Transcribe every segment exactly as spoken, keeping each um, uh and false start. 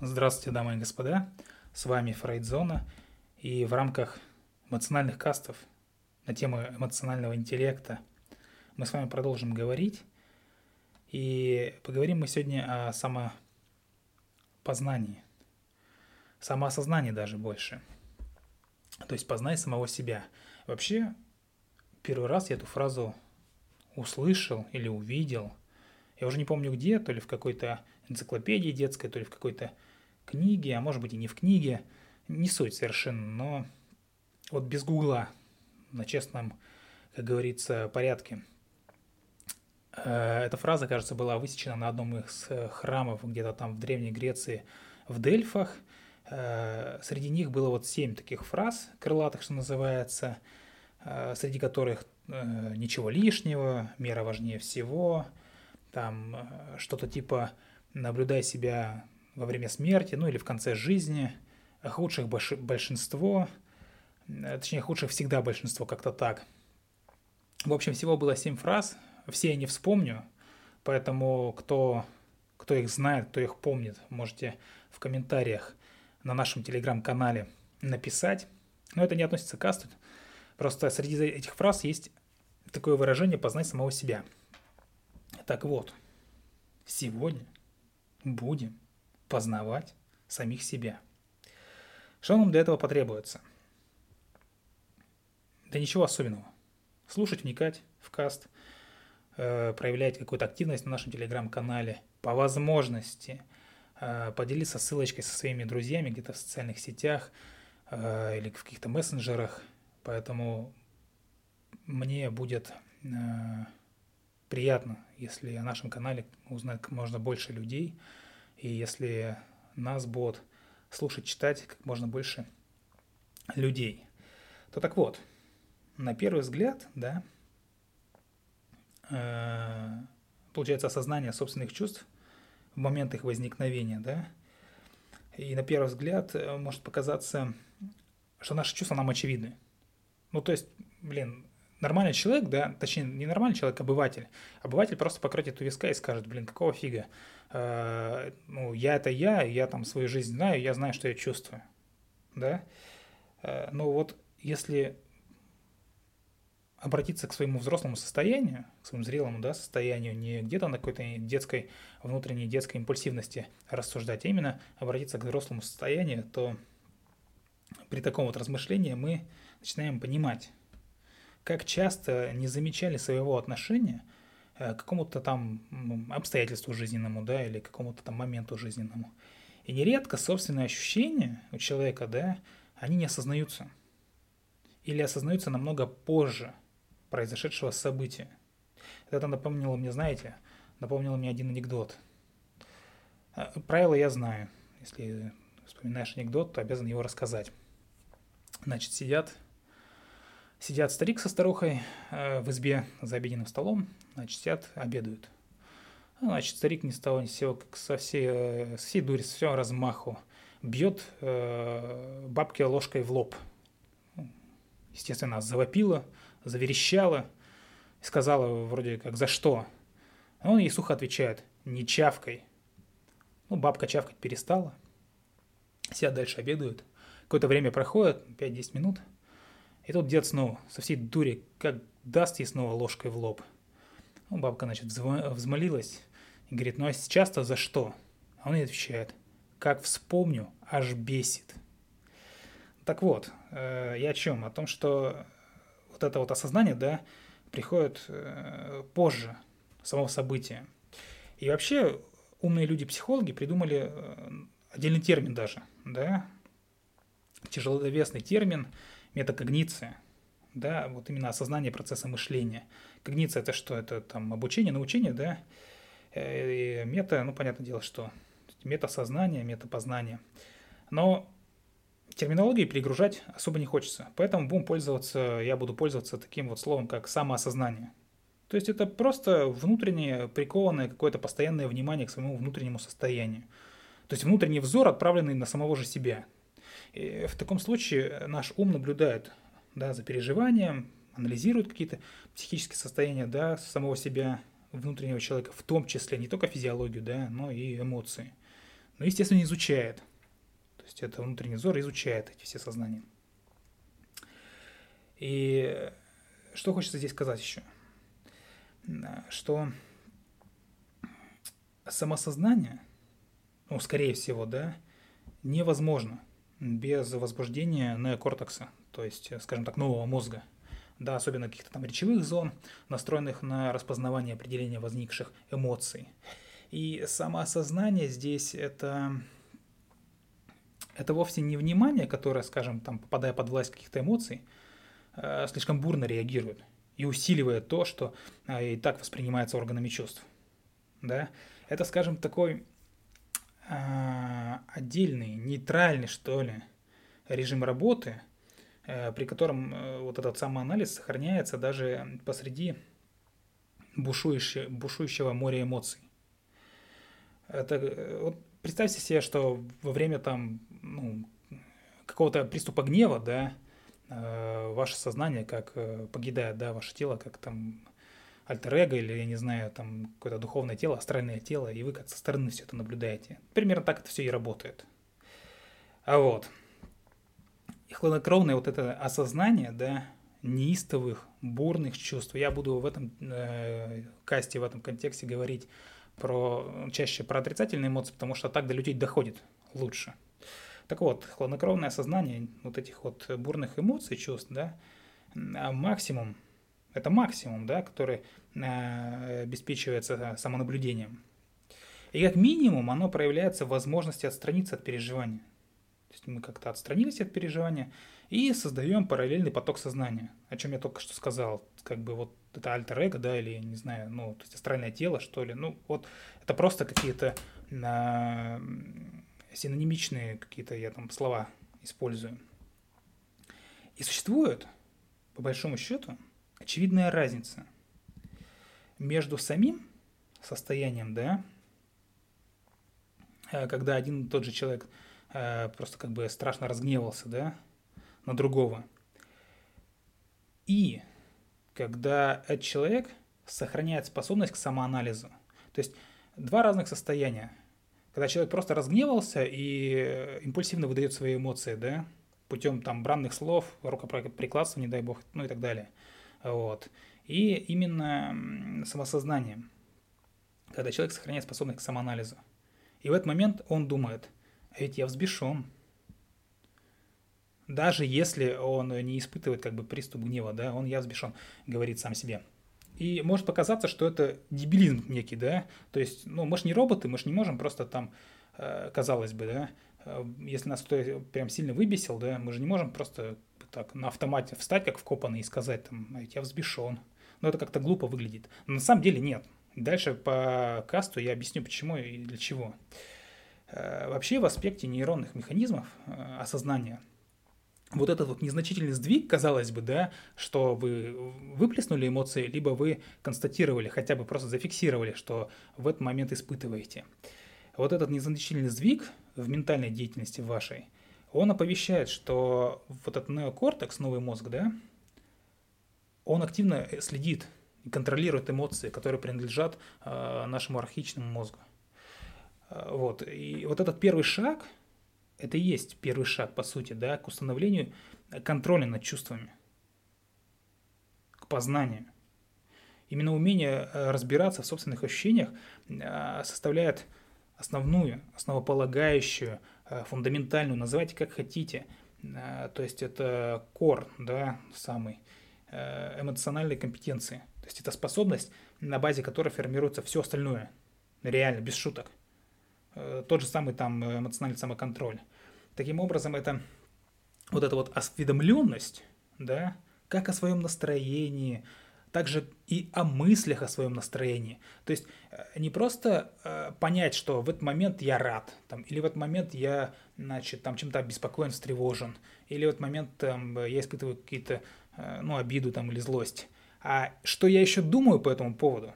Здравствуйте, дамы и господа, с вами Фрейдзона, и в рамках эмоциональных кастов на тему эмоционального интеллекта мы с вами продолжим говорить, и поговорим мы сегодня о самопознании, самоосознании даже больше, то есть познай самого себя. Вообще, первый раз я эту фразу услышал или увидел, я уже не помню где, то ли в какой-то энциклопедии детской, то ли в какой-то книге, а может быть и не в книге, не суть совершенно, но вот без гугла, на честном, как говорится, порядке. Эта фраза, кажется, была высечена на одном из храмов, где-то там в Древней Греции, в Дельфах. Среди них было вот семь таких фраз, крылатых, что называется, среди которых ничего лишнего, мера важнее всего, там что-то типа «наблюдай себя во время смерти», ну или в конце жизни, «худших большинство», точнее, «худших всегда большинство», как-то так. В общем, всего было семь фраз, все я не вспомню, поэтому кто, кто их знает, кто их помнит, можете в комментариях на нашем телеграм-канале написать. Но это не относится к касту, просто среди этих фраз есть такое выражение «познай самого себя». Так вот, сегодня будем познавать самих себя. Что нам для этого потребуется? Да ничего особенного. Слушать, вникать в каст, э, проявлять какую-то активность на нашем телеграм-канале, по возможности э, поделиться ссылочкой со своими друзьями где-то в социальных сетях э, или в каких-то мессенджерах. Поэтому мне будет... Э, Приятно, если о нашем канале узнает как можно больше людей, и если нас будут слушать, читать как можно больше людей. То так вот, на первый взгляд, да, получается осознание собственных чувств в момент их возникновения, да, и на первый взгляд может показаться, что наши чувства нам очевидны. Ну, то есть, блин, нормальный человек, да, точнее, не нормальный человек, обыватель. Обыватель просто покрутит у виска и скажет, блин, какого фига? Э, ну, я это я, я там свою жизнь знаю, я знаю, что я чувствую, да? Э, но вот если обратиться к своему взрослому состоянию, к своему зрелому, да, состоянию, не где-то на какой-то детской, внутренней детской импульсивности рассуждать, а именно обратиться к взрослому состоянию, то при таком вот размышлении мы начинаем понимать, как часто не замечали своего отношения к какому-то там обстоятельству жизненному, да, или к какому-то там моменту жизненному. И нередко собственные ощущения у человека, да, они не осознаются. Или осознаются намного позже произошедшего события. Это напомнило мне, знаете, напомнило мне один анекдот. Правило я знаю. Если вспоминаешь анекдот, то обязан его рассказать. Значит, сидят... Сидят старик со старухой э, в избе за обеденным столом, значит, сидят, обедают. Значит, старик ни с того ни с сего, как со всей, э, со всей дури, со всего размаху, бьет э, бабке ложкой в лоб. Естественно, завопила, заверещала, сказала вроде как «за что?». А он ей сухо отвечает «не чавкой». Ну, бабка чавкать перестала, сидят дальше, обедают. Какое-то время проходит, пять-десять минут. И тут дед снова со всей дури как даст ей снова ложкой в лоб. Ну, бабка, значит, взмолилась и говорит, ну а сейчас-то за что? А он ей отвечает, как вспомню, аж бесит. Так вот, я о чем? О том, что вот это вот осознание, да, приходит позже самого события. И вообще умные люди-психологи придумали отдельный термин даже, да, тяжеловесный термин, метакогниция, да, вот именно осознание процесса мышления. Когниция – это что? Это там обучение, научение, да, и мета, ну, понятное дело, что метасознание, метапознание. Но терминологией перегружать особо не хочется, поэтому будем пользоваться, я буду пользоваться таким вот словом, как самоосознание. То есть это просто внутреннее, прикованное какое-то постоянное внимание к своему внутреннему состоянию. То есть внутренний взор, отправленный на самого же себя. И в таком случае наш ум наблюдает, да, за переживанием, анализирует какие-то психические состояния, да, самого себя, внутреннего человека, в том числе не только физиологию, да, но и эмоции. но, естественно, не изучает. То есть это внутренний взор изучает эти все сознания. И что хочется здесь сказать еще? Что самосознание, ну, скорее всего, да, невозможно без возбуждения неокортекса, то есть, скажем так, нового мозга, да, особенно каких-то там речевых зон, настроенных на распознавание и определение возникших эмоций. И самоосознание здесь это, это вовсе не внимание, которое, скажем, там, попадая под власть каких-то эмоций, слишком бурно реагирует и усиливает то, что и так воспринимается органами чувств. Да? Это, скажем, такой отдельный, нейтральный, что ли, режим работы, при котором вот этот самоанализ сохраняется даже посреди бушующего, бушующего моря эмоций. Это, вот представьте себе, что во время там, ну, какого-то приступа гнева, да, ваше сознание как погидает, да, ваше тело, как там альтер-эго или, я не знаю, там какое-то духовное тело, астральное тело, и вы как со стороны все это наблюдаете. Примерно так это все и работает. А вот. И хладнокровное вот это осознание, да, неистовых, бурных чувств. Я буду в этом э, касте, в этом контексте говорить про, чаще про отрицательные эмоции, потому что так до людей доходит лучше. Так вот, хладнокровное осознание вот этих вот бурных эмоций, чувств, да, максимум, это максимум, да, который э, обеспечивается самонаблюдением. И как минимум оно проявляется в возможности отстраниться от переживания. То есть мы как-то отстранились от переживания и создаем параллельный поток сознания, о чем я только что сказал. Как бы вот это альтер-эго, да, или, не знаю, ну, то есть астральное тело, что ли. Ну, вот это просто какие-то э, синонимичные какие-то я там слова использую. И существует, по большому счету, очевидная разница между самим состоянием, да, когда один и тот же человек просто как бы страшно разгневался, да, на другого. И когда этот человек сохраняет способность к самоанализу. То есть два разных состояния. Когда человек просто разгневался и импульсивно выдает свои эмоции, да, путем там бранных слов, рукоприкладства, не дай бог, ну и так далее. Вот. И именно самосознание, когда человек сохраняет способность к самоанализу. И в этот момент он думает: а ведь я взбешен. Даже если он не испытывает как бы приступ гнева, да, он я взбешен, говорит сам себе. И может показаться, что это дебилизм некий, да, то есть, ну, мы же не роботы, мы же не можем просто там, казалось бы, да, если нас кто-то прям сильно выбесил, да, мы же не можем просто так на автомате встать, как вкопанный, и сказать там: а ведь я взбешен. Но это как-то глупо выглядит. Но на самом деле нет. Дальше по касту я объясню, почему и для чего. Вообще в аспекте нейронных механизмов осознания вот этот вот незначительный сдвиг, казалось бы, да, что вы выплеснули эмоции, либо вы констатировали, хотя бы просто зафиксировали, что в этот момент испытываете. Вот этот незначительный сдвиг в ментальной деятельности вашей, он оповещает, что вот этот неокортекс, новый мозг, да, он активно следит и контролирует эмоции, которые принадлежат э, нашему архаичному мозгу. Вот. И вот этот первый шаг, это и есть первый шаг, по сути, да, к установлению контроля над чувствами, к познанию. Именно умение разбираться в собственных ощущениях составляет основную, основополагающую, фундаментальную, называйте как хотите, то есть это кор, да, самой эмоциональной компетенции. То есть это способность, на базе которой формируется все остальное, реально, без шуток. Тот же самый там эмоциональный самоконтроль. Таким образом, это вот эта вот осведомленность, да, как о своем настроении, также и о мыслях о своем настроении. То есть не просто э, понять, что в этот момент я рад, там, или в этот момент я, значит, там, чем-то обеспокоен, встревожен, или в этот момент там, я испытываю какие-то, э, ну, обиду там, или злость. А что я еще думаю по этому поводу?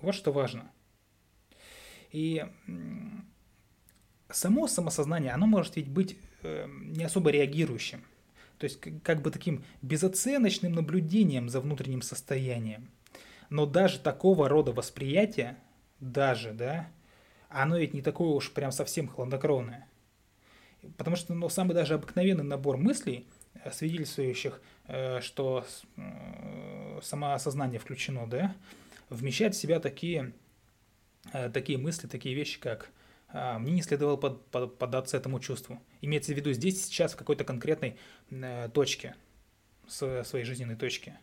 Вот что важно. И само самосознание, оно может ведь быть не особо реагирующим, то есть как бы таким безоценочным наблюдением за внутренним состоянием. Но даже такого рода восприятие, даже, да, оно ведь не такое уж прям совсем хладнокровное. Потому что ну, самый даже обыкновенный набор мыслей, свидетельствующих, что самоосознание включено, да, вмещает в себя такие, такие мысли, такие вещи, как «мне не следовало поддаться этому чувству». Имеется в виду здесь, сейчас, в какой-то конкретной точке, своей жизненной точке.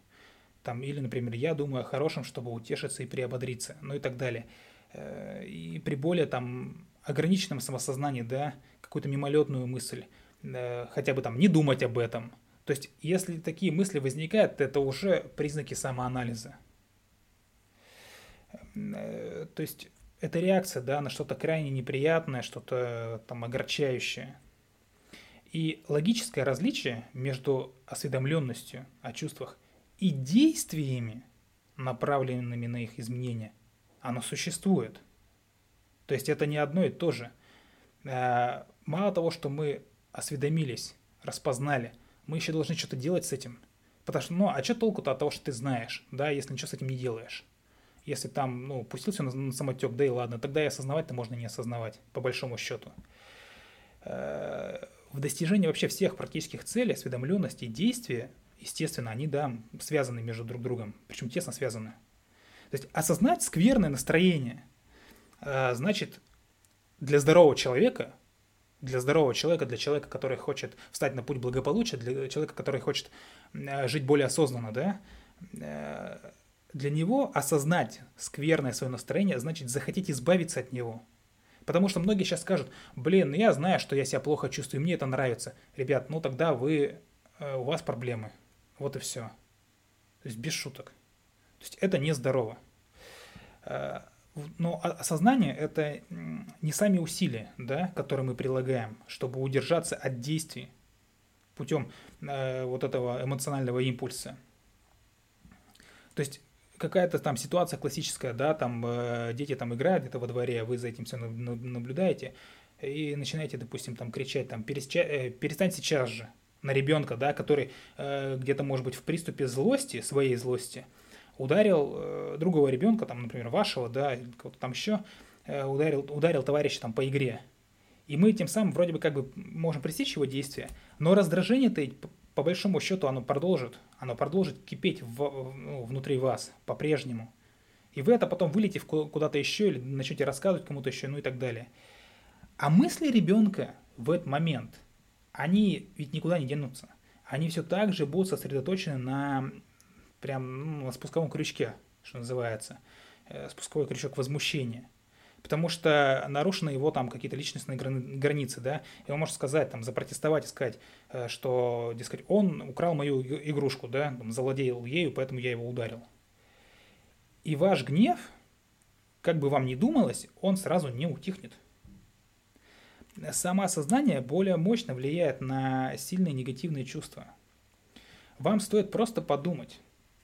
Там, или, например, «я думаю о хорошем, чтобы утешиться и приободриться», ну и так далее. И при более там ограниченном самосознании, да, какую-то мимолетную мысль, хотя бы там не думать об этом. То есть, если такие мысли возникают, это уже признаки самоанализа. То есть, это реакция, да, на что-то крайне неприятное, что-то там огорчающее. И логическое различие между осведомленностью о чувствах и действиями, направленными на их изменение, оно существует. То есть, это не одно и то же. Мало того, что мы осведомились, распознали, мы еще должны что-то делать с этим. Потому что, ну, а что толку-то от того, что ты знаешь, да, если ничего с этим не делаешь? Если там, ну, пустился на, на самотек, да и ладно, тогда и осознавать-то можно не осознавать, по большому счету. В достижении вообще всех практических целей, осведомленности и действия, естественно, они, да, связаны между друг другом, причем тесно связаны. То есть осознать скверное настроение, значит, для здорового человека, для здорового человека, для человека, который хочет встать на путь благополучия, для человека, который хочет жить более осознанно, да, для него осознать скверное свое настроение, значит, захотеть избавиться от него. Потому что многие сейчас скажут: блин, я знаю, что я себя плохо чувствую, мне это нравится. Ребят, ну тогда вы, у вас проблемы. Вот и все. То есть без шуток. То есть это нездорово. Но осознание – это не сами усилия, да, которые мы прилагаем, чтобы удержаться от действий путем э, вот этого эмоционального импульса. То есть какая-то там ситуация классическая, да, там э, дети там играют где-то во дворе, вы за этим все наблюдаете и начинаете, допустим, там кричать, там, перестань сейчас же на ребенка, да, который э, где-то, может быть, в приступе злости, своей злости, ударил э, другого ребенка, там, например, вашего, да, или кого-то там еще, э, ударил, ударил товарища там по игре. И мы тем самым вроде бы как бы можем пресечь его действия, но раздражение-то, по большому счету, оно продолжит, оно продолжит кипеть в, ну, внутри вас по-прежнему. И вы это потом вылетите куда-то еще или начнете рассказывать кому-то еще, ну и так далее. А мысли ребенка в этот момент, они ведь никуда не денутся. Они все так же будут сосредоточены на... прям ну, на спусковом крючке, что называется, спусковой крючок возмущения. Потому что нарушены его там какие-то личностные границы, да, и он может сказать, там, запротестовать и сказать, что, дескать, он украл мою игрушку, да, там, завладел ею, поэтому я его ударил. И ваш гнев, как бы вам ни думалось, он сразу не утихнет. Самоосознание более мощно влияет на сильные негативные чувства. Вам стоит просто подумать: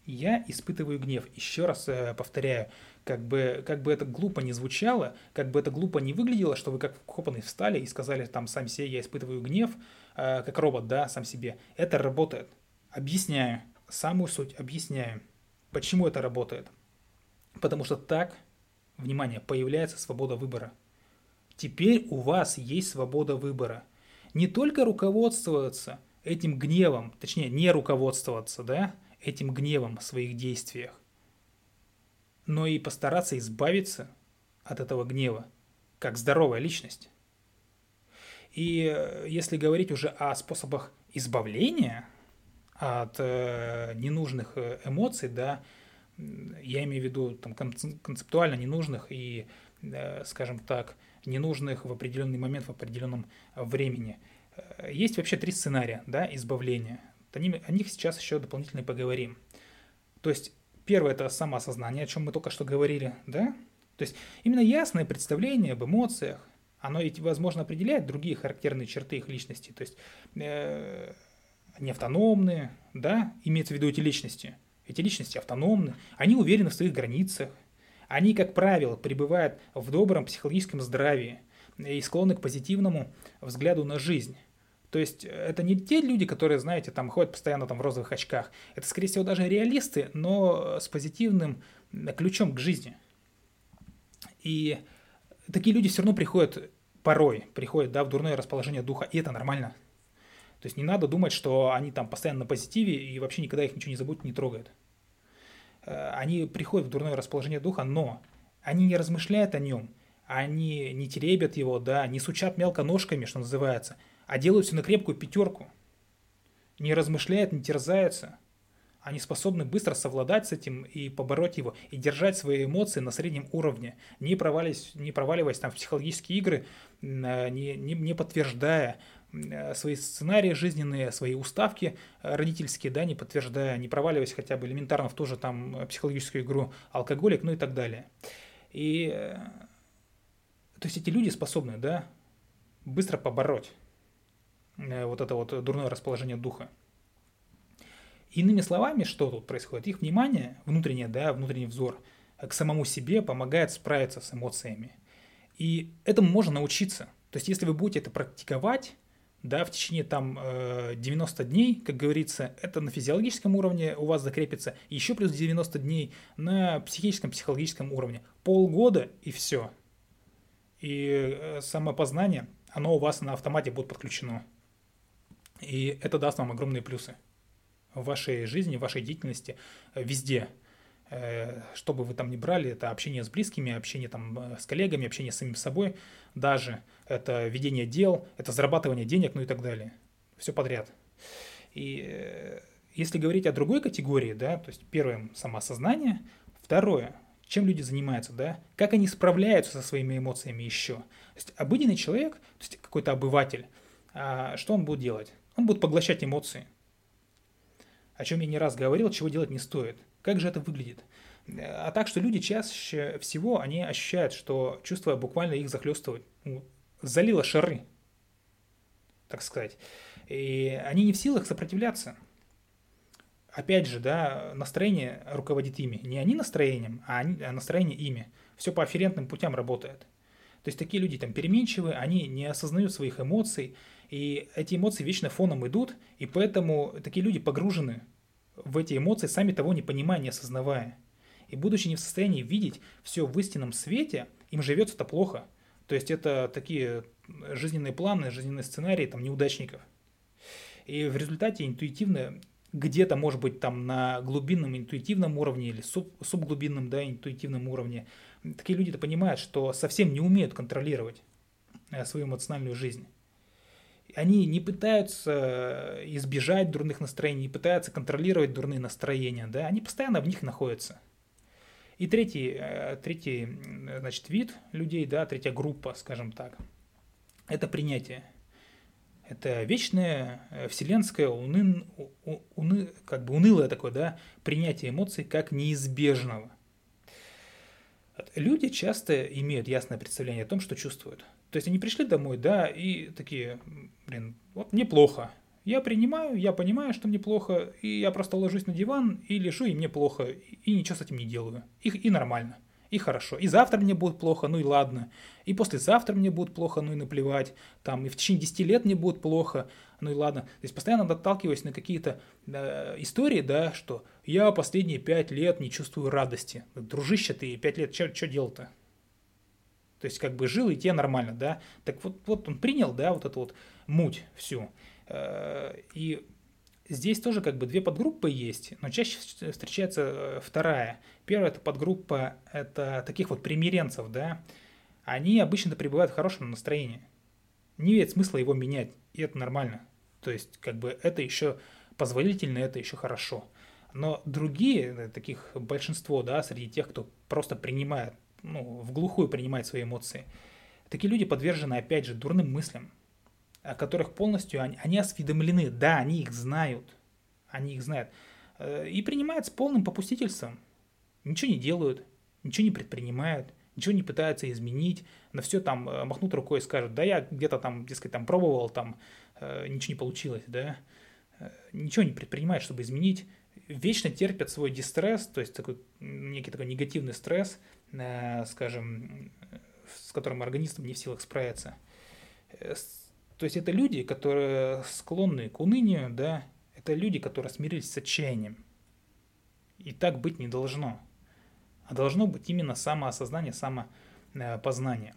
я испытываю гнев. Еще раз повторяю, как бы, как бы это глупо не звучало, как бы это глупо не выглядело, что вы как вкопанные встали и сказали там сам себе: я испытываю гнев, как робот, да, сам себе. Это работает. Объясняю. Самую суть объясняю. Почему это работает? Потому что так, внимание, появляется свобода выбора. Теперь у вас есть свобода выбора. Не только руководствоваться этим гневом, точнее, не руководствоваться, да, этим гневом в своих действиях, но и постараться избавиться от этого гнева, как здоровая личность. И если говорить уже о способах избавления от ненужных эмоций, да, я имею в виду там, концептуально ненужных и, скажем так, ненужных в определенный момент, в определенном времени, есть вообще три сценария, да, избавления. О них сейчас еще дополнительно и поговорим. То есть, первое – это самоосознание, о чем мы только что говорили, да? То есть, именно ясное представление об эмоциях, оно ведь, возможно, определяет другие характерные черты их личности, то есть, э, они автономны, да, имеется в виду эти личности. Эти личности автономны, они уверены в своих границах, они, как правило, пребывают в добром психологическом здравии и склонны к позитивному взгляду на жизнь. То есть это не те люди, которые, знаете, там ходят постоянно там в розовых очках. Это, скорее всего, даже реалисты, но с позитивным ключом к жизни. И такие люди все равно приходят, порой приходят, да, в дурное расположение духа, и это нормально. То есть не надо думать, что они там постоянно на позитиве и вообще никогда их ничего не забудет, не трогает. Они приходят в дурное расположение духа, но они не размышляют о нем, они не теребят его, да, не сучат мелко ножками, что называется, а делают все на крепкую пятерку. Не размышляют, не терзаются. Они способны быстро совладать с этим и побороть его, и держать свои эмоции на среднем уровне, не проваливаясь, не проваливаясь там, в психологические игры, не, не, не подтверждая свои сценарии жизненные, свои уставки родительские, да, не подтверждая, не проваливаясь хотя бы элементарно в ту же там, психологическую игру алкоголик, ну и так далее. И, то есть эти люди способны, да, быстро побороть вот это вот дурное расположение духа. Иными словами, что тут происходит? Их внимание, внутреннее, да, внутренний взор к самому себе помогает справиться с эмоциями. И этому можно научиться. То есть, если вы будете это практиковать, да, в течение там девяносто дней, как говорится, это на физиологическом уровне у вас закрепится, еще плюс девяносто дней на психическом, психологическом уровне. Полгода и все. И самопознание, оно у вас на автомате будет подключено. И это даст вам огромные плюсы в вашей жизни, в вашей деятельности, везде. Что бы вы там ни брали, это общение с близкими, общение там с коллегами, общение с самим собой, даже это ведение дел, это зарабатывание денег, ну и так далее. Все подряд. И если говорить о другой категории, да, то есть первое – самоосознание, второе – чем люди занимаются, да, как они справляются со своими эмоциями еще. То есть обыденный человек, то есть какой-то обыватель, что он будет делать? Он будет поглощать эмоции. О чем я не раз говорил, чего делать не стоит. Как же это выглядит? А так, что люди чаще всего, они ощущают, что чувства буквально их захлестывают. Залило шары, так сказать. И они не в силах сопротивляться. Опять же, да, настроение руководит ими. Не они настроением, а, они, а настроение ими. Все по афферентным путям работает. То есть такие люди там переменчивы, они не осознают своих эмоций, и эти эмоции вечно фоном идут, и поэтому такие люди погружены в эти эмоции, сами того не понимая, не осознавая. И будучи не в состоянии видеть все в истинном свете, им живется-то плохо. То есть это такие жизненные планы, жизненные сценарии там, неудачников. И в результате интуитивно, где-то, может быть, там на глубинном интуитивном уровне или суб, субглубинном, да, интуитивном уровне, такие люди-то понимают, что совсем не умеют контролировать свою эмоциональную жизнь. Они не пытаются избежать дурных настроений, не пытаются контролировать дурные настроения, да, они постоянно в них находятся. И третий, третий значит, вид людей, да, третья группа, скажем так, это принятие. Это вечное, вселенское, уны, уны, как бы унылое такое, да, принятие эмоций как неизбежного. Люди часто имеют ясное представление о том, что чувствуют. То есть они пришли домой, да, и такие, блин, вот мне плохо. Я принимаю, я понимаю, что мне плохо, и я просто ложусь на диван и лежу, и мне плохо, и ничего с этим не делаю. И, и нормально, и хорошо. И завтра мне будет плохо, ну и ладно. И послезавтра мне будет плохо, ну и наплевать. Там, и в течение десяти лет мне будет плохо, ну и ладно. То есть постоянно наталкиваюсь на какие-то э, истории, да, что я последние пять лет не чувствую радости. Дружище, ты пять лет, что делал-то? То есть как бы жил, и тебе нормально, да. Так вот, вот он принял, да, вот эту вот муть всю. И здесь тоже как бы две подгруппы есть, но чаще встречается вторая. Первая это подгруппа, это таких вот примиренцев, да. Они обычно-то пребывают в хорошем настроении. Не видят смысла его менять, и это нормально. То есть как бы это еще позволительно, это еще хорошо. Но другие, таких большинство, да, среди тех, кто просто принимает, ну, вглухую принимать свои эмоции. Такие люди подвержены, опять же, дурным мыслям, о которых полностью они, они осведомлены. Да, они их знают. Они их знают. И принимают с полным попустительством. Ничего не делают, ничего не предпринимают, ничего не пытаются изменить. На все там махнут рукой и скажут, да я где-то там, дескать, там пробовал, там ничего не получилось, да. Ничего не предпринимают, чтобы изменить. Вечно терпят свой дистресс, то есть такой, некий такой негативный стресс, скажем, с которым организм не в силах справиться. То есть это люди, которые склонны к унынию, да, это люди, которые смирились с отчаянием. И так быть не должно. А должно быть именно самоосознание, самопознание.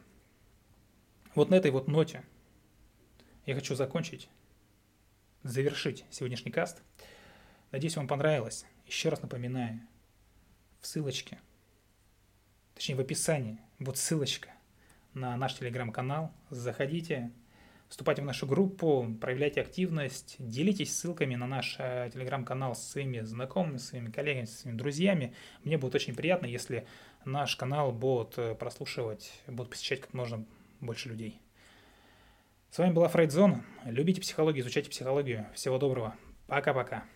Вот на этой вот ноте я хочу закончить, завершить сегодняшний каст. Надеюсь, вам понравилось. Еще раз напоминаю, в ссылочке, точнее в описании, будет ссылочка на наш телеграм-канал. Заходите, вступайте в нашу группу, проявляйте активность, делитесь ссылками на наш э, телеграм-канал с своими знакомыми, с своими коллегами, с своими друзьями. Мне будет очень приятно, если наш канал будут прослушивать, будут посещать как можно больше людей. С вами была Фрейдзона. Любите психологию, изучайте психологию. Всего доброго. Пока-пока.